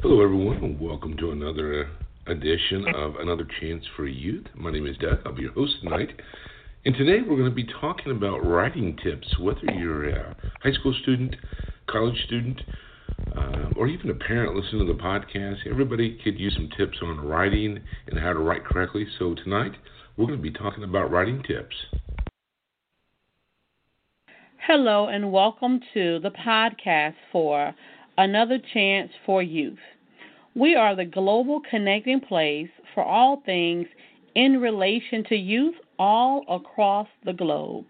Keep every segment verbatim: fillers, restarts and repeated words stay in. Hello, everyone, and welcome to another edition of Another Chance for Youth. My name is Doug. I'll be your host tonight. And today we're going to be talking about writing tips, whether you're a high school student, college student, uh, or even a parent listening to the podcast. Everybody could use some tips on writing and how to write correctly. So tonight we're going to be talking about writing tips. Hello, and welcome to the podcast for Another Chance for Youth. We are the global connecting place for all things in relation to youth all across the globe.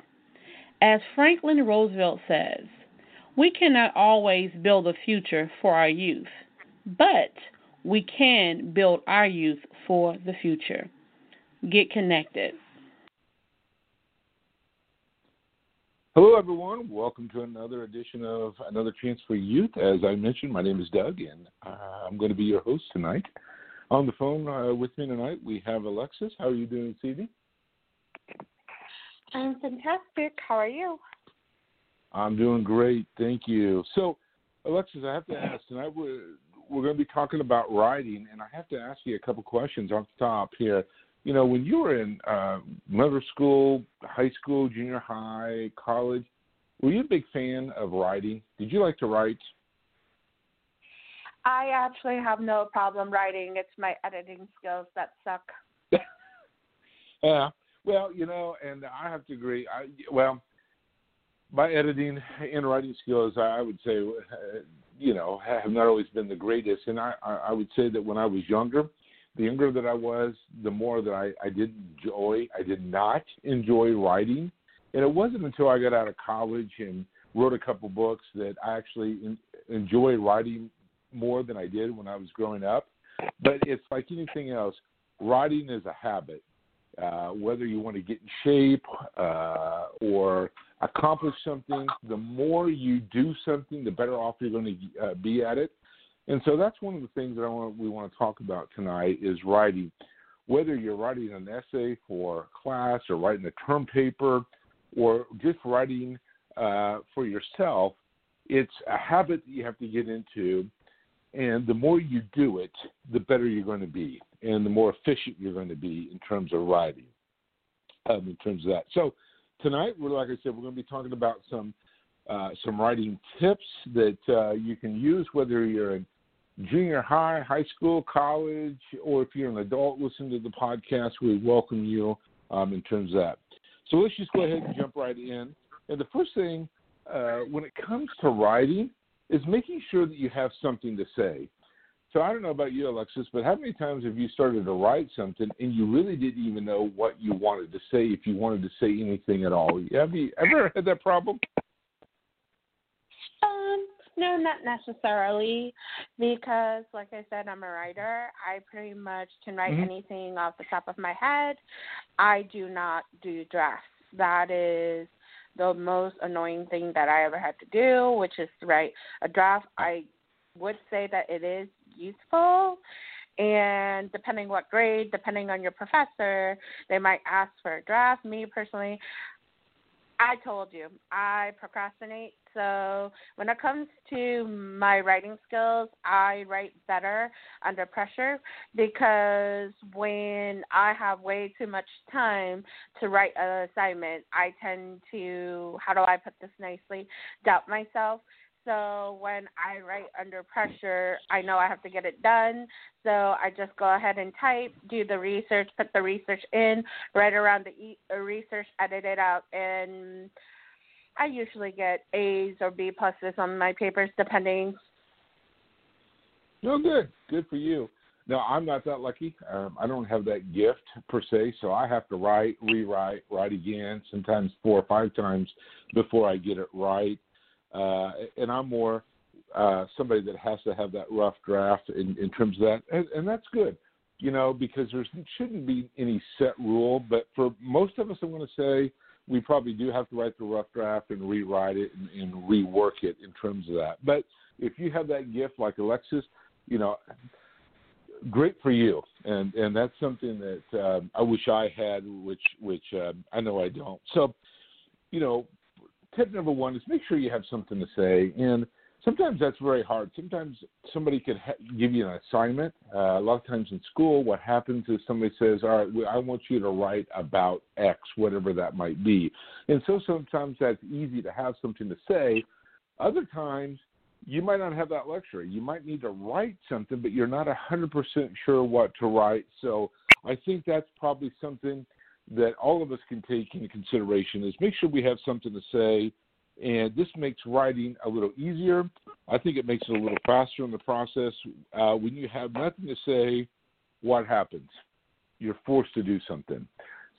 As Franklin Roosevelt says, we cannot always build a future for our youth, but we can build our youth for the future. Get connected. Hello, everyone. Welcome to another edition of Another Chance for Youth. As I mentioned, my name is Doug, and I'm going to be your host tonight. On the phone uh, with me tonight, we have Alexis. How are you doing this evening? I'm fantastic. How are you? I'm doing great. Thank you. So, Alexis, I have to ask, tonight we're, we're going to be talking about writing, and I have to ask you a couple questions off the top here. You know, when you were in uh, middle school, high school, junior high, college, were you a big fan of writing? Did you like to write? I actually have no problem writing. It's my editing skills that suck. Yeah. Well, you know, and I have to agree. I, well, my editing and writing skills, I would say, uh, you know, have not always been the greatest. And I, I would say that when I was younger, the younger that I was, the more that I, I did enjoy, I did not enjoy writing. And it wasn't until I got out of college and wrote a couple books that I actually in, enjoy writing more than I did when I was growing up. But it's like anything else, writing is a habit. Uh, whether you want to get in shape uh, or accomplish something, the more you do something, the better off you're going to uh, be at it. And so that's one of the things that I want, we want to talk about tonight is writing. Whether you're writing an essay for class or writing a term paper or just writing uh, for yourself, it's a habit that you have to get into. And the more you do it, the better you're going to be and the more efficient you're going to be in terms of writing, um, in terms of that. So tonight, we're, like I said, we're going to be talking about some uh, some writing tips that uh, you can use, whether you're in junior high, high school, college, or if you're an adult listening to the podcast, we welcome you um, in terms of that. So let's just go ahead and jump right in. And the first thing uh, when it comes to writing is making sure that you have something to say. So I don't know about you, Alexis, but how many times have you started to write something and you really didn't even know what you wanted to say, if you wanted to say anything at all? Have you ever had that problem? Um, no, not necessarily, because like I said, I'm a writer. I pretty much can write mm-hmm. anything off the top of my head. I do not do drafts. That is the most annoying thing that I ever had to do, which is to write a draft. I would say that it is useful, and depending what grade, depending on your professor, they might ask for a draft. Me personally, I told you, I procrastinate. So when it comes to my writing skills, I write better under pressure, because when I have way too much time to write an assignment, I tend to, how do I put this nicely, doubt myself. So when I write under pressure, I know I have to get it done. So I just go ahead and type, do the research, put the research in, write around the e- research, edit it out. And I usually get A's or B pluses on my papers, depending. No, good. Good for you. Now, I'm not that lucky. Um, I don't have that gift per se, so I have to write, rewrite, write again, sometimes four or five times before I get it right. Uh, and I'm more uh, somebody that has to have that rough draft in, in terms of that. And, and that's good, you know, because there shouldn't be any set rule. But for most of us, I'm going to say we probably do have to write the rough draft and rewrite it and, and rework it in terms of that. But if you have that gift like Alexis, you know, great for you. And, and that's something that um, I wish I had, which, which um, I know I don't. So, you know, tip number one is make sure you have something to say. And sometimes that's very hard. Sometimes somebody could ha- give you an assignment. Uh, a lot of times in school, what happens is somebody says, all right, I want you to write about X, whatever that might be. And so sometimes that's easy to have something to say. Other times, you might not have that luxury. You might need to write something, but you're not one hundred percent sure what to write. So I think that's probably something that all of us can take into consideration is make sure we have something to say. And this makes writing a little easier. I think it makes it a little faster in the process. Uh, when you have nothing to say, what happens? You're forced to do something.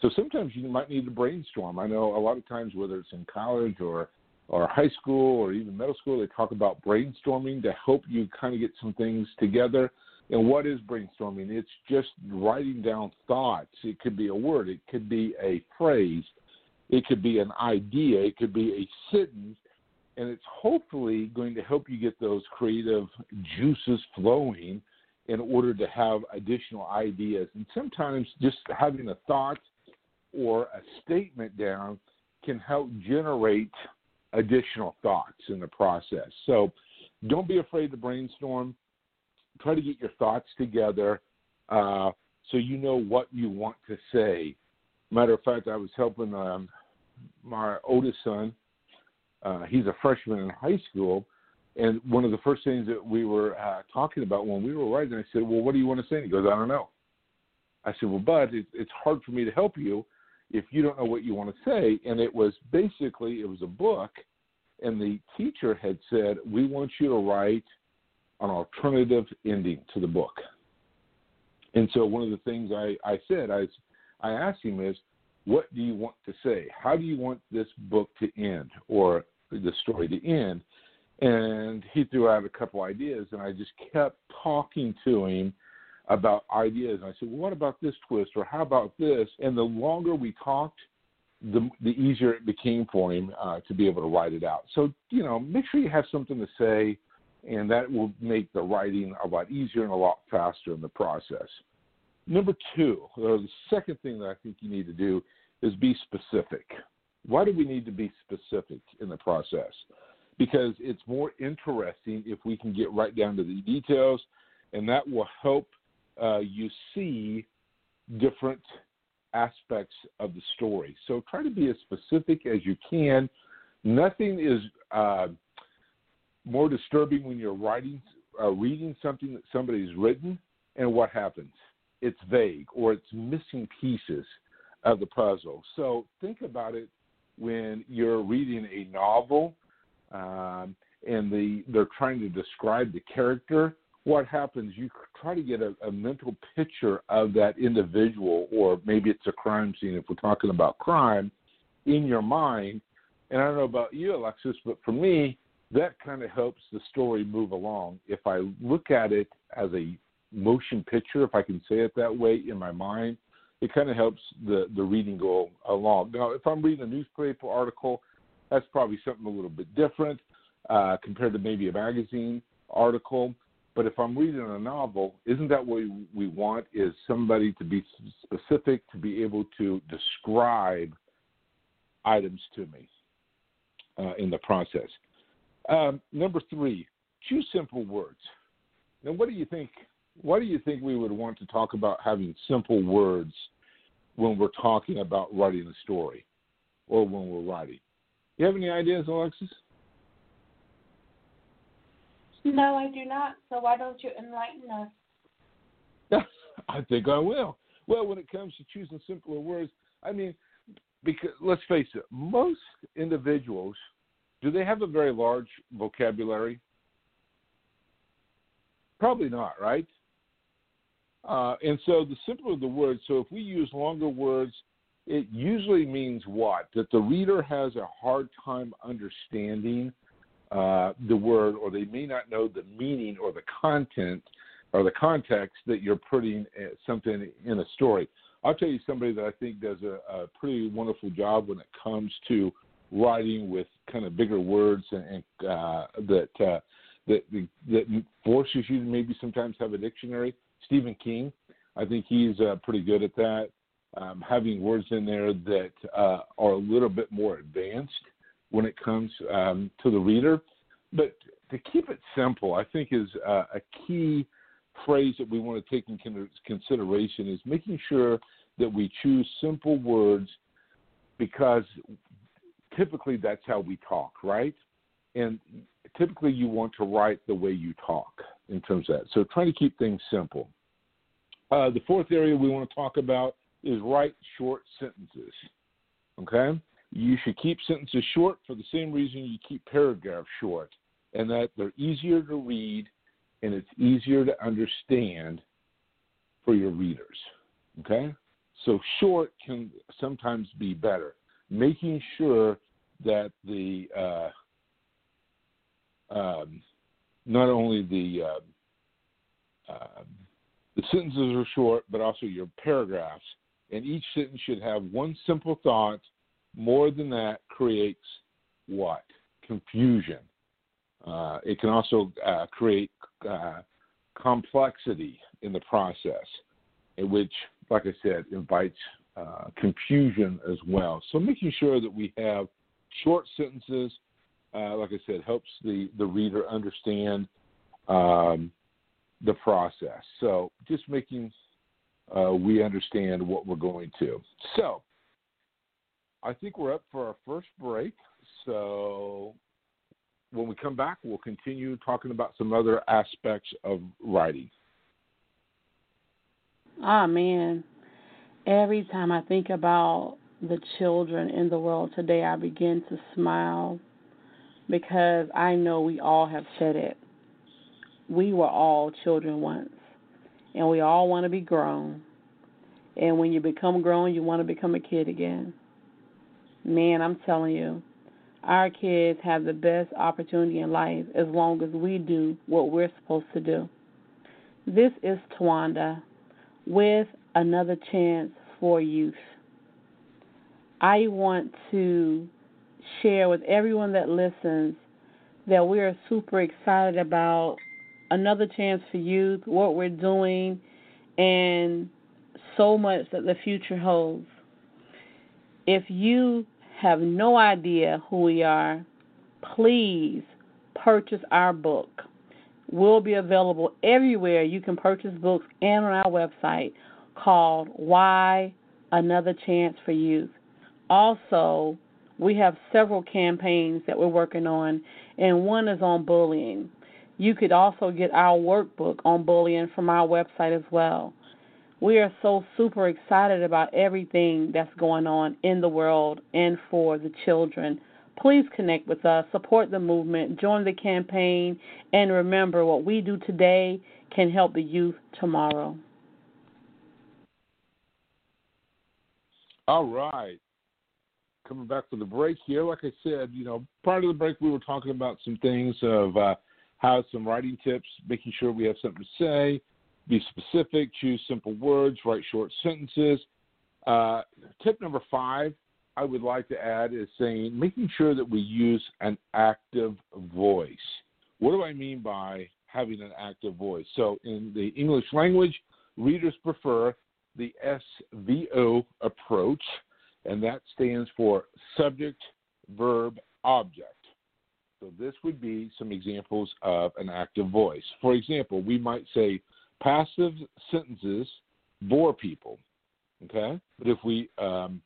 So sometimes you might need to brainstorm. I know a lot of times, whether it's in college or, or high school or even middle school, they talk about brainstorming to help you kind of get some things together. And what is brainstorming? It's just writing down thoughts. It could be a word. It could be a phrase. It could be an idea. It could be a sentence, and it's hopefully going to help you get those creative juices flowing in order to have additional ideas. And sometimes just having a thought or a statement down can help generate additional thoughts in the process. So don't be afraid to brainstorm. Try to get your thoughts together uh, so you know what you want to say. Matter of fact, I was helping um, my oldest son. Uh, he's a freshman in high school, and one of the first things that we were uh, talking about when we were writing, I said, well, what do you want to say? And he goes, I don't know. I said, well, bud, it, it's hard for me to help you if you don't know what you want to say. And it was basically, it was a book, and the teacher had said, we want you to write an alternative ending to the book. And so one of the things I, I said, I I asked him is, what do you want to say? How do you want this book to end or the story to end? And he threw out a couple ideas, and I just kept talking to him about ideas. And I said, well, what about this twist, or how about this? And the longer we talked, the, the easier it became for him uh, to be able to write it out. So, you know, make sure you have something to say, and that will make the writing a lot easier and a lot faster in the process. Number two, or the second thing that I think you need to do is be specific. Why do we need to be specific in the process? Because it's more interesting if we can get right down to the details, and that will help uh, you see different aspects of the story. So try to be as specific as you can. Nothing is uh, more disturbing when you're writing, uh, reading something that somebody's written, and what happens? It's vague, or it's missing pieces of the puzzle. So think about it when you're reading a novel um, and the, they're trying to describe the character. What happens? You try to get a, a mental picture of that individual, or maybe it's a crime scene if we're talking about crime, in your mind. And I don't know about you, Alexis, but for me, that kind of helps the story move along. If I look at it as a motion picture, if I can say it that way, in my mind, it kind of helps the, the reading go along. Now, if I'm reading a newspaper article, that's probably something a little bit different uh, compared to maybe a magazine article. But if I'm reading a novel, isn't that what we want, is somebody to be specific, to be able to describe items to me uh, in the process. Um, number three, choose simple words. Now, what do you think? Why do you think we would want to talk about having simple words when we're talking about writing a story or when we're writing? You have any ideas, Alexis? No, I do not. So why don't you enlighten us? I think I will. Well, when it comes to choosing simpler words, I mean, because let's face it, most individuals, do they have a very large vocabulary? Probably not, right? Uh, and so the simpler the words, so if we use longer words, it usually means what? That the reader has a hard time understanding uh, the word, or they may not know the meaning or the content or the context that you're putting something in a story. I'll tell you somebody that I think does a, a pretty wonderful job when it comes to writing with kind of bigger words and, and uh, that uh, that that forces you to maybe sometimes have a dictionary. Stephen King, I think he's uh, pretty good at that, um, having words in there that uh, are a little bit more advanced when it comes um, to the reader. But to keep it simple, I think, is uh, a key phrase that we want to take into consideration, is making sure that we choose simple words, because typically that's how we talk, right? And typically you want to write the way you talk in terms of that. So trying to keep things simple. Uh, the fourth area we want to talk about is write short sentences, okay? You should keep sentences short for the same reason you keep paragraphs short, and that they're easier to read and it's easier to understand for your readers, okay? So short can sometimes be better. Making sure that the uh, um, not only the uh, uh, the sentences are short, but also your paragraphs. And each sentence should have one simple thought. More than that creates what? Confusion. Uh, it can also uh, create uh, complexity in the process, in which, like I said, invites uh, confusion as well. So making sure that we have short sentences, uh, like I said, helps the, the reader understand um, the process. So just making uh, we understand what we're going to. So I think we're up for our first break. So when we come back, we'll continue talking about some other aspects of writing. Oh, man. Every time I think about the children in the world today, I begin to smile, because I know we all have said it. We were all children once, and we all want to be grown. And when you become grown, you want to become a kid again. Man, I'm telling you, our kids have the best opportunity in life as long as we do what we're supposed to do. This is Tawanda with Another Chance for Youth. I want to share with everyone that listens that we are super excited about Another Chance for Youth, what we're doing, and so much that the future holds. If you have no idea who we are, please purchase our book. We'll be available everywhere you can purchase books, and on our website, called Why Another Chance for Youth. Also, we have several campaigns that we're working on, and one is on bullying. You could also get our workbook on bullying from our website as well. We are so super excited about everything that's going on in the world and for the children. Please connect with us, support the movement, join the campaign, and remember, what we do today can help the youth tomorrow. All right. Coming back for the break here, like I said, you know, prior to the break we were talking about some things of uh, how some writing tips, making sure we have something to say. Be specific, choose simple words, write short sentences. Uh, tip number five I would like to add is saying, making sure that we use an active voice. What do I mean by having an active voice? So in the English language, readers prefer the S V O approach, and that stands for subject, verb, object. So this would be some examples of an active voice. For example, we might say, passive sentences bore people, okay? But if we um,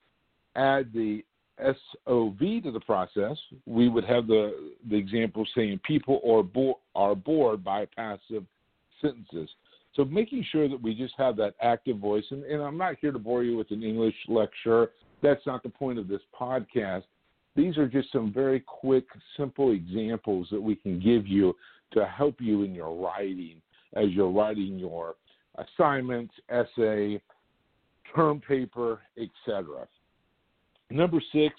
add the S O V to the process, we would have the, the example saying people are, bo- are bored by passive sentences. So making sure that we just have that active voice, and, and I'm not here to bore you with an English lecture. That's not the point of this podcast. These are just some very quick, simple examples that we can give you to help you in your writing, as you're writing your assignments, essay, term paper, et cetera. Number six,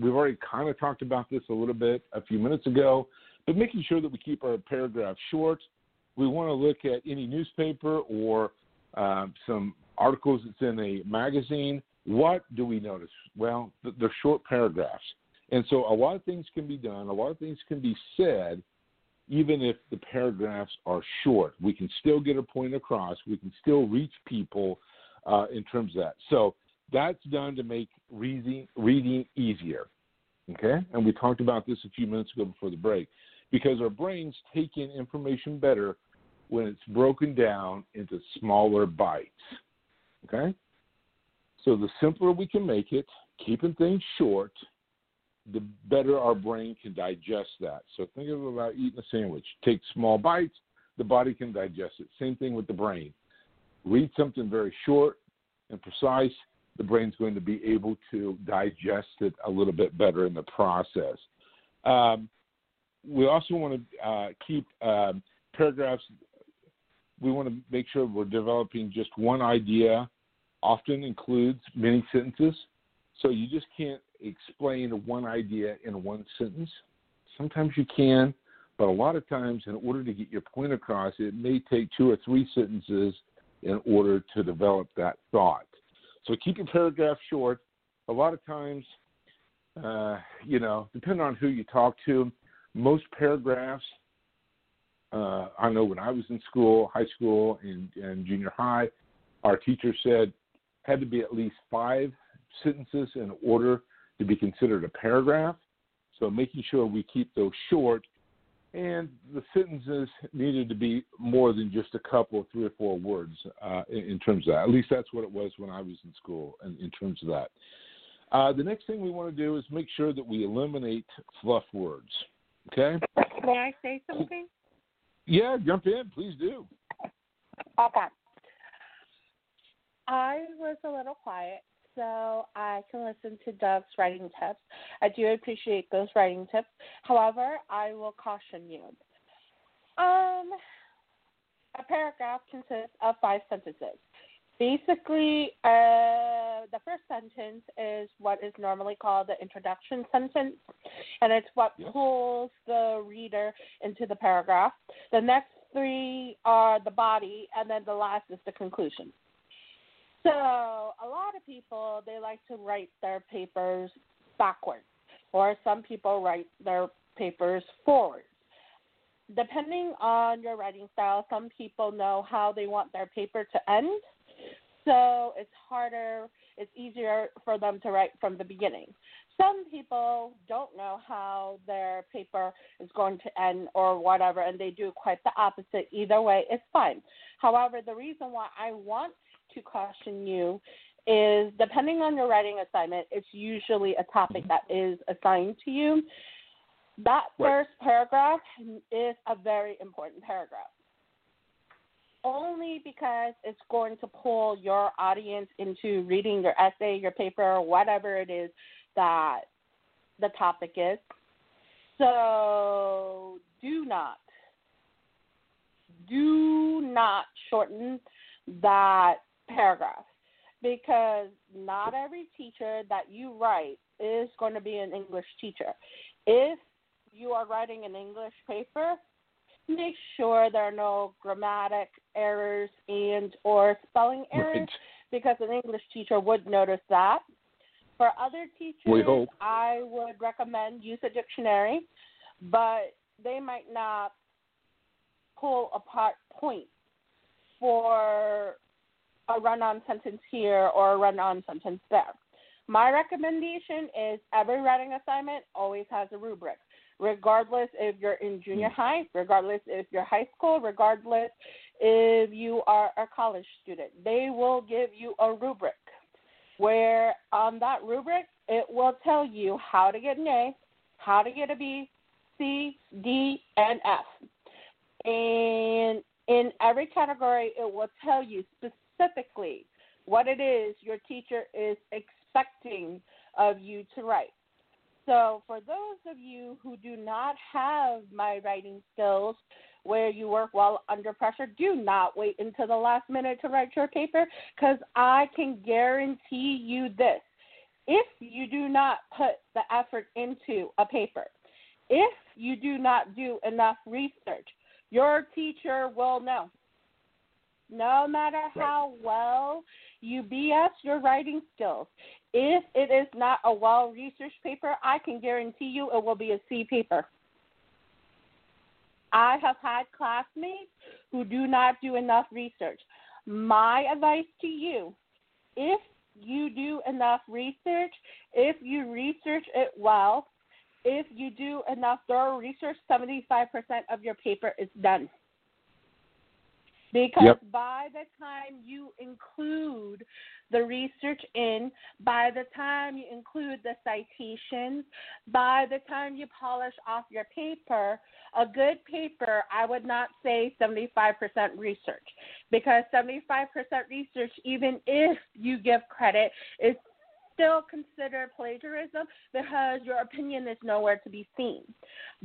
we've already kind of talked about this a little bit a few minutes ago, but making sure that we keep our paragraphs short. We want to look at any newspaper or um, some articles that's in a magazine. What do we notice? Well, they're short paragraphs. And so a lot of things can be done, a lot of things can be said. Even if the paragraphs are short, we can still get a point across. We can still reach people uh, in terms of that. So that's done to make reading, reading easier, okay? And we talked about this a few minutes ago before the break. because our brains take in information better when it's broken down into smaller bites, okay? So the simpler we can make it, keeping things short, the better our brain can digest that. So think of about eating a sandwich. Take small bites, the body can digest it. Same thing with the brain. Read something very short and precise, the brain's going to be able to digest it a little bit better in the process. Um, we also want to uh, keep um, paragraphs. We want to make sure we're developing just one idea, often includes many sentences. So you just can't explain one idea in one sentence. Sometimes you can, but a lot of times in order to get your point across, it may take two or three sentences in order to develop that thought. So keep your paragraph short. A lot of times, uh, you know, depending on who you talk to, most paragraphs, uh, I know when I was in school, high school and, and junior high, our teacher said had to be at least five sentences in order to be considered a paragraph. So making sure we keep those short. And the sentences needed to be more than just a couple, three or four words uh, in, in terms of that. At least that's what it was when I was in school in, in terms of that. Uh, the next thing we want to do is make sure that we eliminate fluff words, okay? May I say something? Yeah, jump in. Please do. Okay. I was a little quiet, so I can listen to Doug's writing tips. I do appreciate those writing tips. However, I will caution you. Um, a paragraph consists of five sentences. Basically, uh, the first sentence is what is normally called the introduction sentence, and it's what yes. pulls the reader into the paragraph. The next three are the body, and then the last is the conclusion. So a lot of people, they like to write their papers backwards, or some people write their papers forward. Depending on your writing style, some people know how they want their paper to end, so it's harder, it's easier for them to write from the beginning. Some people don't know how their paper is going to end or whatever, and they do quite the opposite. Either way, it's fine. However, the reason why I want to caution you is, depending on your writing assignment, it's usually a topic that is assigned to you. That first paragraph is a very important paragraph, only because it's going to pull your audience into reading your essay, your paper, whatever it is that the topic is. So do not, do not shorten that paragraph, because not every teacher that you write is going to be an English teacher. If you are writing an English paper, make sure there are no grammatic errors and or spelling errors, right, because an English teacher would notice that. For other teachers, I would recommend use a dictionary, but they might not pull apart points for a run-on sentence here or a run-on sentence there. My recommendation is every writing assignment always has a rubric, regardless if you're in junior high, regardless if you're high school, regardless if you are a college student. They will give you a rubric where on that rubric it will tell you how to get an A, how to get a B, C, D, and F. And in every category, it will tell you specifically Specifically, what it is your teacher is expecting of you to write. So for those of you who do not have my writing skills, where you work well under pressure, do not wait until the last minute to write your paper, because I can guarantee you this. If you do not put the effort into a paper, if you do not do enough research, your teacher will know. No matter how well you B S your writing skills, if it is not a well-researched paper, I can guarantee you it will be a C paper. I have had classmates who do not do enough research. My advice to you, if you do enough research, if you research it well, if you do enough thorough research, seventy-five percent of your paper is done. Because yep. by the time you include the research in, by the time you include the citations, by the time you polish off your paper, a good paper, I would not say seventy-five percent research. Because seventy-five percent research, even if you give credit, is still considered plagiarism because your opinion is nowhere to be seen.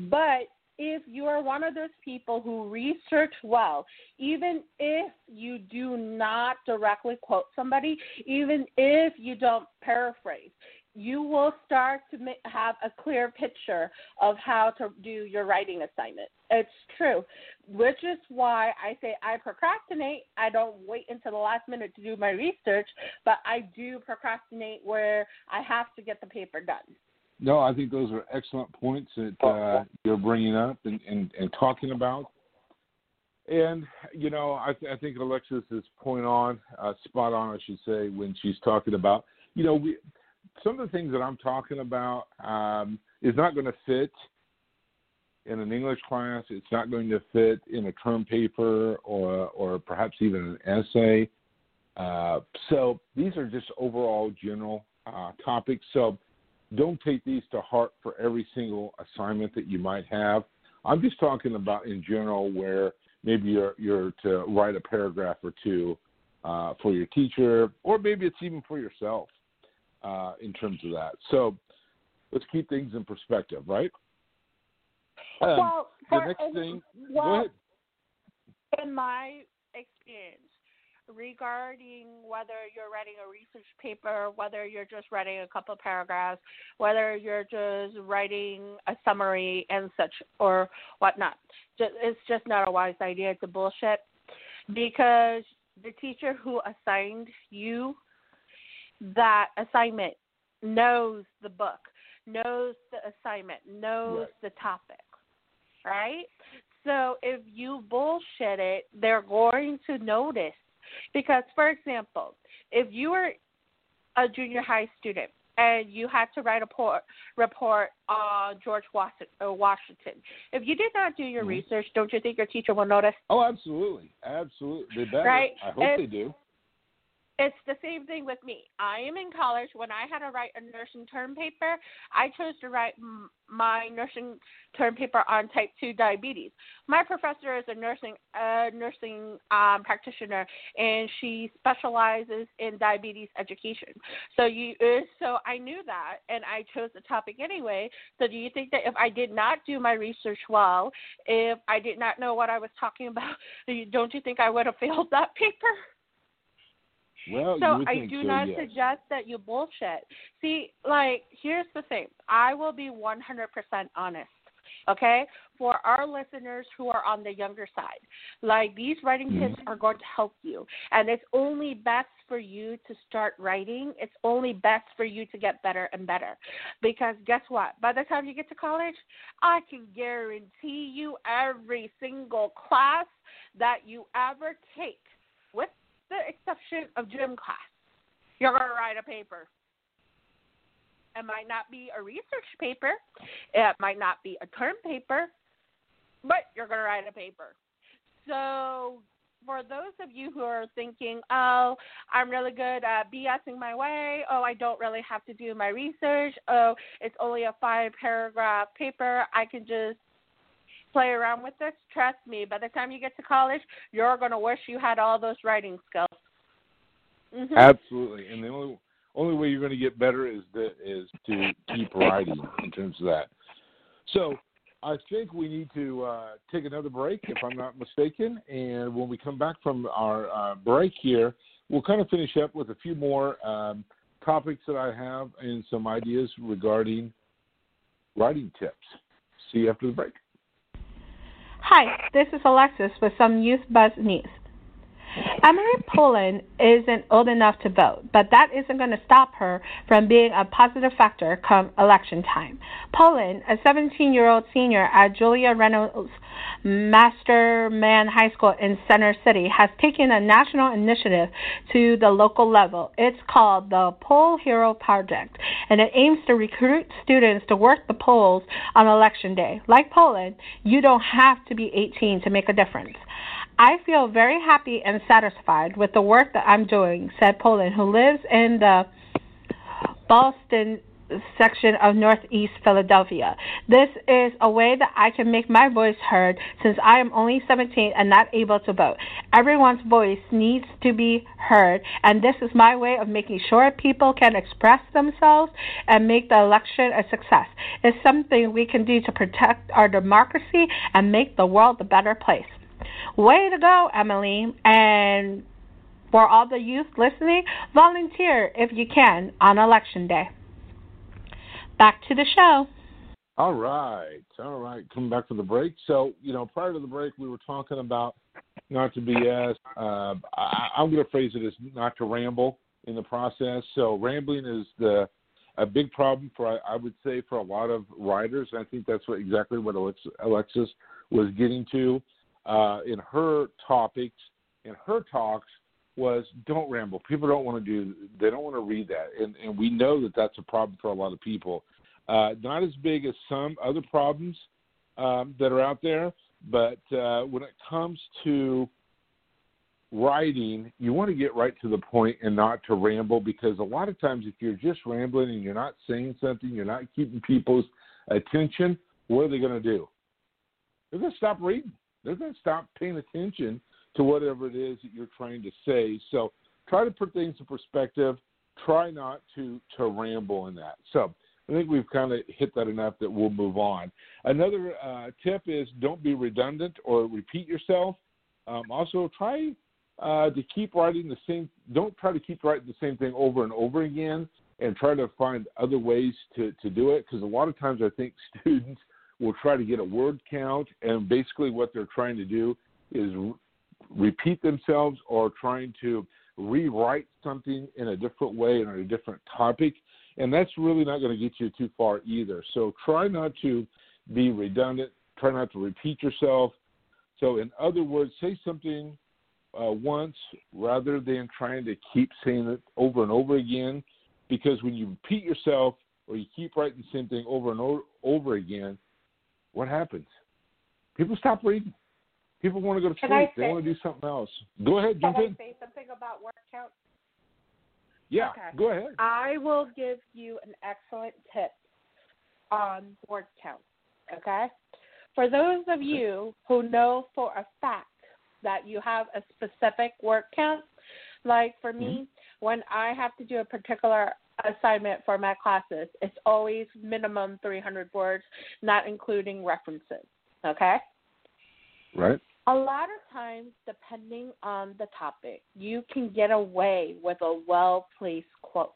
But if you are one of those people who research well, even if you do not directly quote somebody, even if you don't paraphrase, you will start to have a clear picture of how to do your writing assignment. It's true, which is why I say I procrastinate. I don't wait until the last minute to do my research, but I do procrastinate where I have to get the paper done. No, I think those are excellent points that uh, you're bringing up and, and, and talking about. And, you know, I, th- I think Alexis is point on, uh, spot on, I should say, when she's talking about, you know, we, some of the things that I'm talking about um, is not going to fit in an English class. It's not going to fit in a term paper or, or perhaps even an essay. Uh, so these are just overall general uh, topics. So don't take these to heart for every single assignment that you might have. I'm just talking about in general where maybe you're, you're to write a paragraph or two uh, for your teacher, or maybe it's even for yourself uh, in terms of that. So let's keep things in perspective, right? Um, well, the next in, thing, well, go ahead. In my experience, regarding whether you're writing a research paper, whether you're just writing a couple paragraphs, whether you're just writing a summary and such or whatnot, it's just not a wise idea to bullshit, because the teacher who assigned you that assignment knows the book, knows the assignment, knows right. the topic, right? So if you bullshit it, they're going to notice. Because, for example, if you were a junior high student and you had to write a por- report on George Washington, if you did not do your mm-hmm. research, don't you think your teacher will notice? Oh, absolutely. Absolutely. They better. Right? I hope it's, they do. It's the same thing with me. I am in college. When I had to write a nursing term paper, I chose to write m- my nursing term paper on type two diabetes. My professor is a nursing uh, nursing um, practitioner, and she specializes in diabetes education. So you, so I knew that, and I chose the topic anyway. So do you think that if I did not do my research well, if I did not know what I was talking about, don't you think I would have failed that paper? Well, so I do so, not yes. suggest that you bullshit. See, like, here's the thing. I will be one hundred percent honest, okay, for our listeners who are on the younger side. Like, these writing tips mm-hmm. are going to help you, and it's only best for you to start writing. It's only best for you to get better and better, because guess what? By the time you get to college, I can guarantee you every single class that you ever take, with the exception of gym class, you're going to write a paper. It might not be a research paper. It might not be a term paper, but you're going to write a paper. So for those of you who are thinking, oh, I'm really good at BSing my way, oh, I don't really have to do my research, oh, it's only a five-paragraph paper, I can just play around with this, trust me, by the time you get to college, you're going to wish you had all those writing skills. Mm-hmm. Absolutely. And the only only way you're going to get better is the, is to keep writing in terms of that. So I think we need to uh, take another break, if I'm not mistaken. And when we come back from our uh, break here, we'll kind of finish up with a few more um, topics that I have and some ideas regarding writing tips. See you after the break. Hi, this is Alexis with some Youth Buzz news. Emery Poland isn't old enough to vote, but that isn't going to stop her from being a positive factor come election time. Poland, a seventeen-year-old senior at Julia Reynolds Masterman High School in Center City, has taken a national initiative to the local level. It's called the Poll Hero Project, and it aims to recruit students to work the polls on Election Day. Like Poland, you don't have to be eighteen to make a difference. I feel very happy and satisfied with the work that I'm doing, said Poland, who lives in the Boston section of Northeast Philadelphia. This is a way that I can make my voice heard since I am only seventeen and not able to vote. Everyone's voice needs to be heard, and this is my way of making sure people can express themselves and make the election a success. It's something we can do to protect our democracy and make the world a better place. Way to go, Emily, and for all the youth listening, volunteer if you can on Election Day. Back to the show. All right. All right. Coming back from the break. So, you know, prior to the break, we were talking about not to B S. Uh, I, I'm going to phrase it as not to ramble in the process. So rambling is the a big problem for, I, I would say, for a lot of writers. And I think that's what exactly what Alexis, Alexis was getting to uh, in her topics, in her talks, was don't ramble. People don't want to do, they don't want to read that. And, and we know that that's a problem for a lot of people. Uh, not as big as some other problems um, that are out there, but uh, when it comes to writing, you want to get right to the point and not to ramble, because a lot of times if you're just rambling and you're not saying something, you're not keeping people's attention, what are they going to do? They're going to stop reading. They're going to stop paying attention to whatever it is that you're trying to say. So try to put things in perspective. Try not to, to ramble in that. So I think we've kind of hit that enough that we'll move on. Another uh, tip is don't be redundant or repeat yourself. Um, also, try uh, to keep writing the same – don't try to keep writing the same thing over and over again, and try to find other ways to, to do it, because a lot of times I think students will try to get a word count, and basically what they're trying to do is – repeat themselves or trying to rewrite something in a different way and on a different topic, and that's really not going to get you too far either. So try not to be redundant. Try not to repeat yourself. So in other words, say something uh, once rather than trying to keep saying it over and over again, because when you repeat yourself or you keep writing the same thing over and over, over again, what happens? People stop reading. People want to go to sleep. They want to do something else. Go ahead, jump in. Can I say something about word count? Yeah, okay. Go ahead. I will give you an excellent tip on word count, okay? For those of you who know for a fact that you have a specific word count, like for me, mm-hmm. when I have to do a particular assignment for my classes, it's always minimum three hundred words, not including references, okay? Right. A lot of times, depending on the topic, you can get away with a well-placed quote.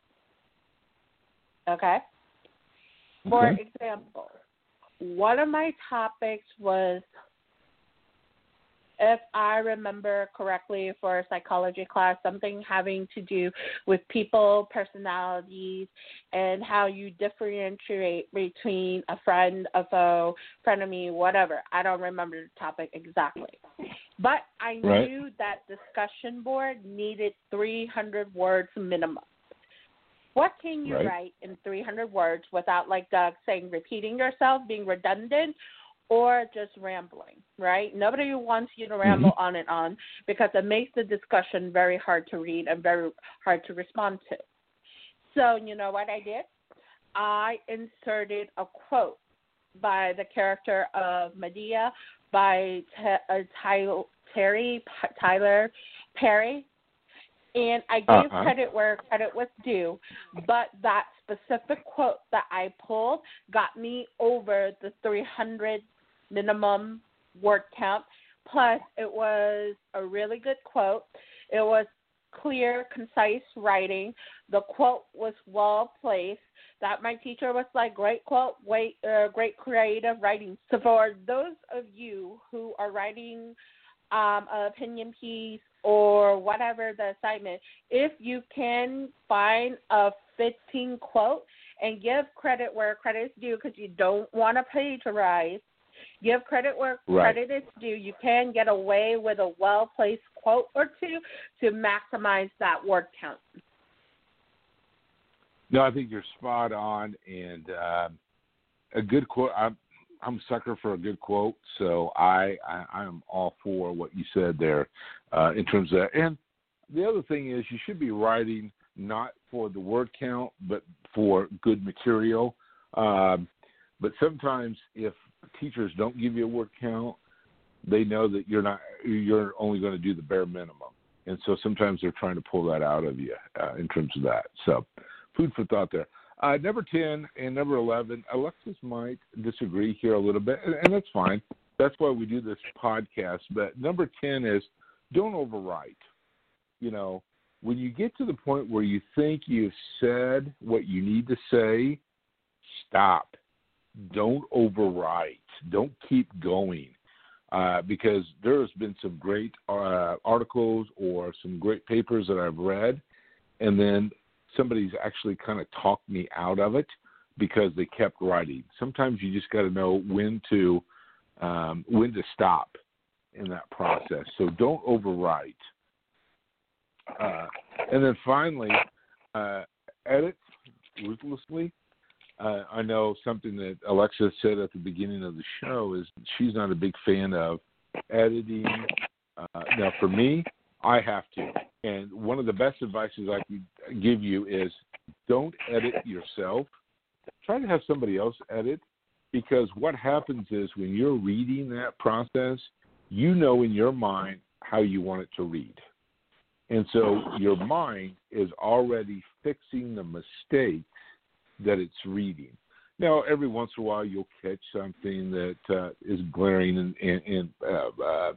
Okay? okay? For example, one of my topics was, if I remember correctly, for a psychology class, something having to do with people, personalities, and how you differentiate between a friend, a foe, frenemy, whatever. I don't remember the topic exactly. But I right. knew that discussion board needed three hundred words minimum. What can you right. write in three hundred words without, like Doug saying, repeating yourself, being redundant, or just rambling, right? Nobody wants you to ramble mm-hmm. on and on, because it makes the discussion very hard to read and very hard to respond to. So you know what I did? I inserted a quote by the character of Madea, by T- uh, Terry, P- Tyler Perry, and I gave uh-huh. credit where credit was due, but that specific quote that I pulled got me over the three hundred minimum word count. Plus, it was a really good quote. It was clear, concise writing. The quote was well placed. That my teacher was like, great quote, great, uh, great creative writing. So for those of you who are writing um, an opinion piece or whatever the assignment, if you can find a fifteen quote and give credit where credit is due, because you don't want to plagiarize. Give credit where right. credit is due. You can get away with a well-placed quote or two to maximize that word count. No, I think you're spot on, and uh, a good quote. I'm, I'm a sucker for a good quote, so I, I, I am all for what you said there uh, in terms of that. And the other thing is you should be writing not for the word count, but for good material. Um, but sometimes if teachers don't give you a word count, they know that you're not you're only going to do the bare minimum. And so sometimes they're trying to pull that out of you uh, in terms of that. So food for thought there. Uh, number ten and number eleven, Alexis might disagree here a little bit, and, and that's fine. That's why we do this podcast. But number ten is don't overwrite. You know, when you get to the point where you think you've said what you need to say, stop. Don't overwrite. Don't keep going. Uh, because there has been some great uh, articles or some great papers that I've read, and then somebody's actually kind of talked me out of it because they kept writing. Sometimes you just got to know when to um, when to stop in that process. So don't overwrite. Uh, and then finally, uh, edit ruthlessly. Uh, I know something that Alexa said at the beginning of the show is she's not a big fan of editing. Uh, now, for me, I have to. And one of the best advices I could give you is don't edit yourself. Try to have somebody else edit, because what happens is when you're reading that process, you know in your mind how you want it to read. And so your mind is already fixing the mistake that it's reading. Now, every once in a while, you'll catch something that uh, is glaring and, and, and uh, uh,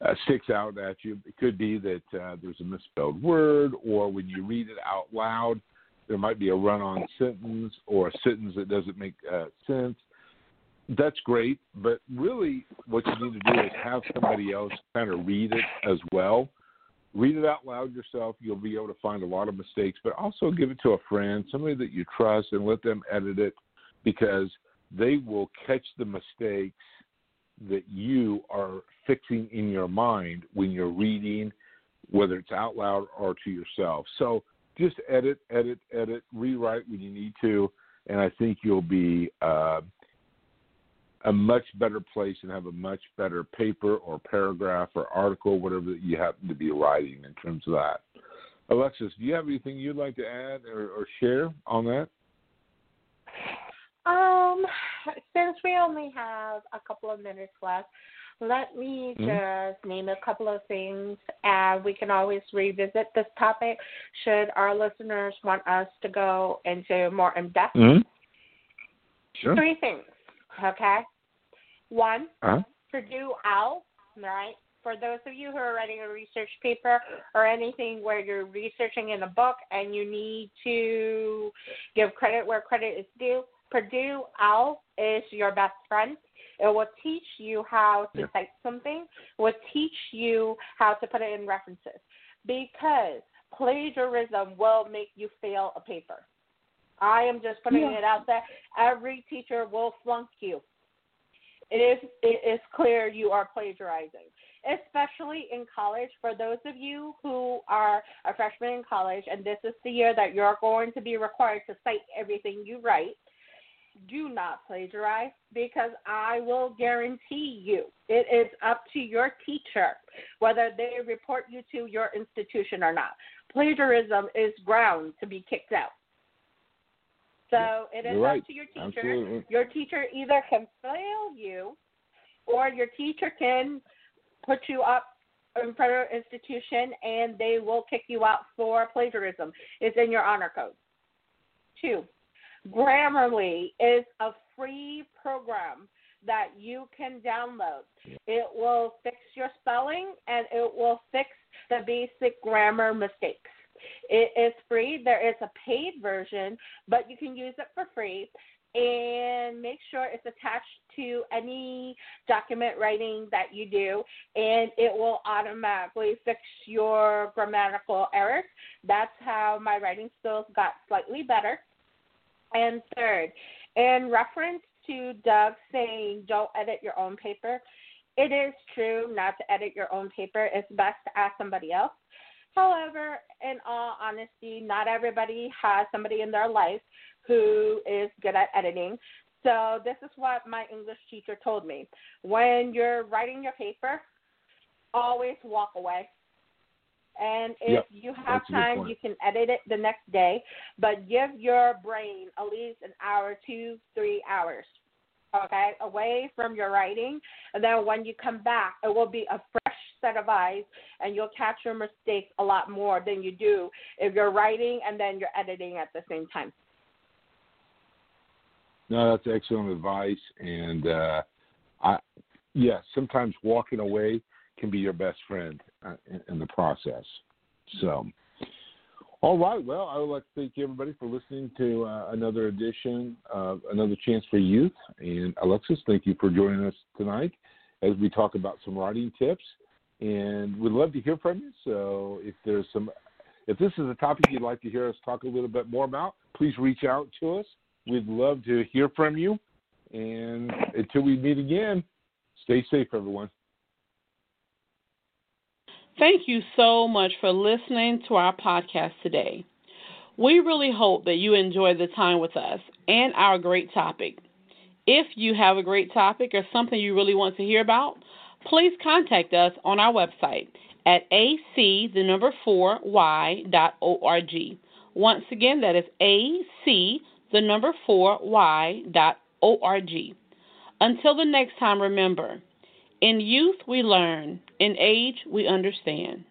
uh, sticks out at you. It could be that uh, there's a misspelled word, or when you read it out loud, there might be a run-on sentence or a sentence that doesn't make uh, sense. That's great, but really what you need to do is have somebody else kind of read it as well. Read it out loud yourself. You'll be able to find a lot of mistakes, but also give it to a friend, somebody that you trust, and let them edit it, because they will catch the mistakes that you are fixing in your mind when you're reading, whether it's out loud or to yourself. So just edit, edit, edit, rewrite when you need to, and I think you'll be uh, a much better place and have a much better paper or paragraph or article, whatever that you happen to be writing in terms of that. Alexis, do you have anything you'd like to add or, or share on that? Um, since we only have a couple of minutes left, let me mm-hmm. just name a couple of things, and we can always revisit this topic should our listeners want us to go into more in-depth. Mm-hmm. Sure. Three things, okay? One, uh-huh. Purdue O W L, right? For those of you who are writing a research paper or anything where you're researching in a book and you need to give credit where credit is due, Purdue O W L is your best friend. It will teach you how to yeah. cite something. It will teach you how to put it in references, because plagiarism will make you fail a paper. I am just putting yeah. it out there. Every teacher will flunk you. It is it is clear you are plagiarizing, especially in college. For those of you who are a freshman in college, and this is the year that you're going to be required to cite everything you write, do not plagiarize, because I will guarantee you it is up to your teacher whether they report you to your institution or not. Plagiarism is ground to be kicked out. So it is right. up to your teacher. Absolutely. Your teacher either can fail you, or your teacher can put you up in front of an institution and they will kick you out for plagiarism. It's in your honor code. Two, Grammarly is a free program that you can download. It will fix your spelling and it will fix the basic grammar mistakes. It is free. There is a paid version, but you can use it for free, and make sure it's attached to any document writing that you do, and it will automatically fix your grammatical errors. That's how my writing skills got slightly better. And third, in reference to Doug saying don't edit your own paper, it is true not to edit your own paper. It's best to ask somebody else. However, in all honesty, not everybody has somebody in their life who is good at editing. So this is what my English teacher told me. When you're writing your paper, always walk away. And if yep, you have time, you can edit it the next day. But give your brain at least an hour, two, three hours, okay, away from your writing. And then when you come back, it will be a fresh set of eyes, and you'll catch your mistakes a lot more than you do if you're writing and then you're editing at the same time. No, that's excellent advice. And, uh, I, yeah, sometimes walking away can be your best friend uh, in, in the process. So, all right. Well, I would like to thank everybody for listening to uh, another edition of Another Chance for Youth. And, Alexis, thank you for joining us tonight as we talk about some writing tips. And we'd love to hear from you. So if there's some, if this is a topic you'd like to hear us talk a little bit more about, please reach out to us. We'd love to hear from you. And until we meet again, stay safe, everyone. Thank you so much for listening to our podcast today. We really hope that you enjoyed the time with us and our great topic. If you have a great topic or something you really want to hear about, please contact us on our website at A C the number four Y dot org. Once again, that is A C the number four Y dot org. Until the next time, remember, in youth we learn, in age we understand.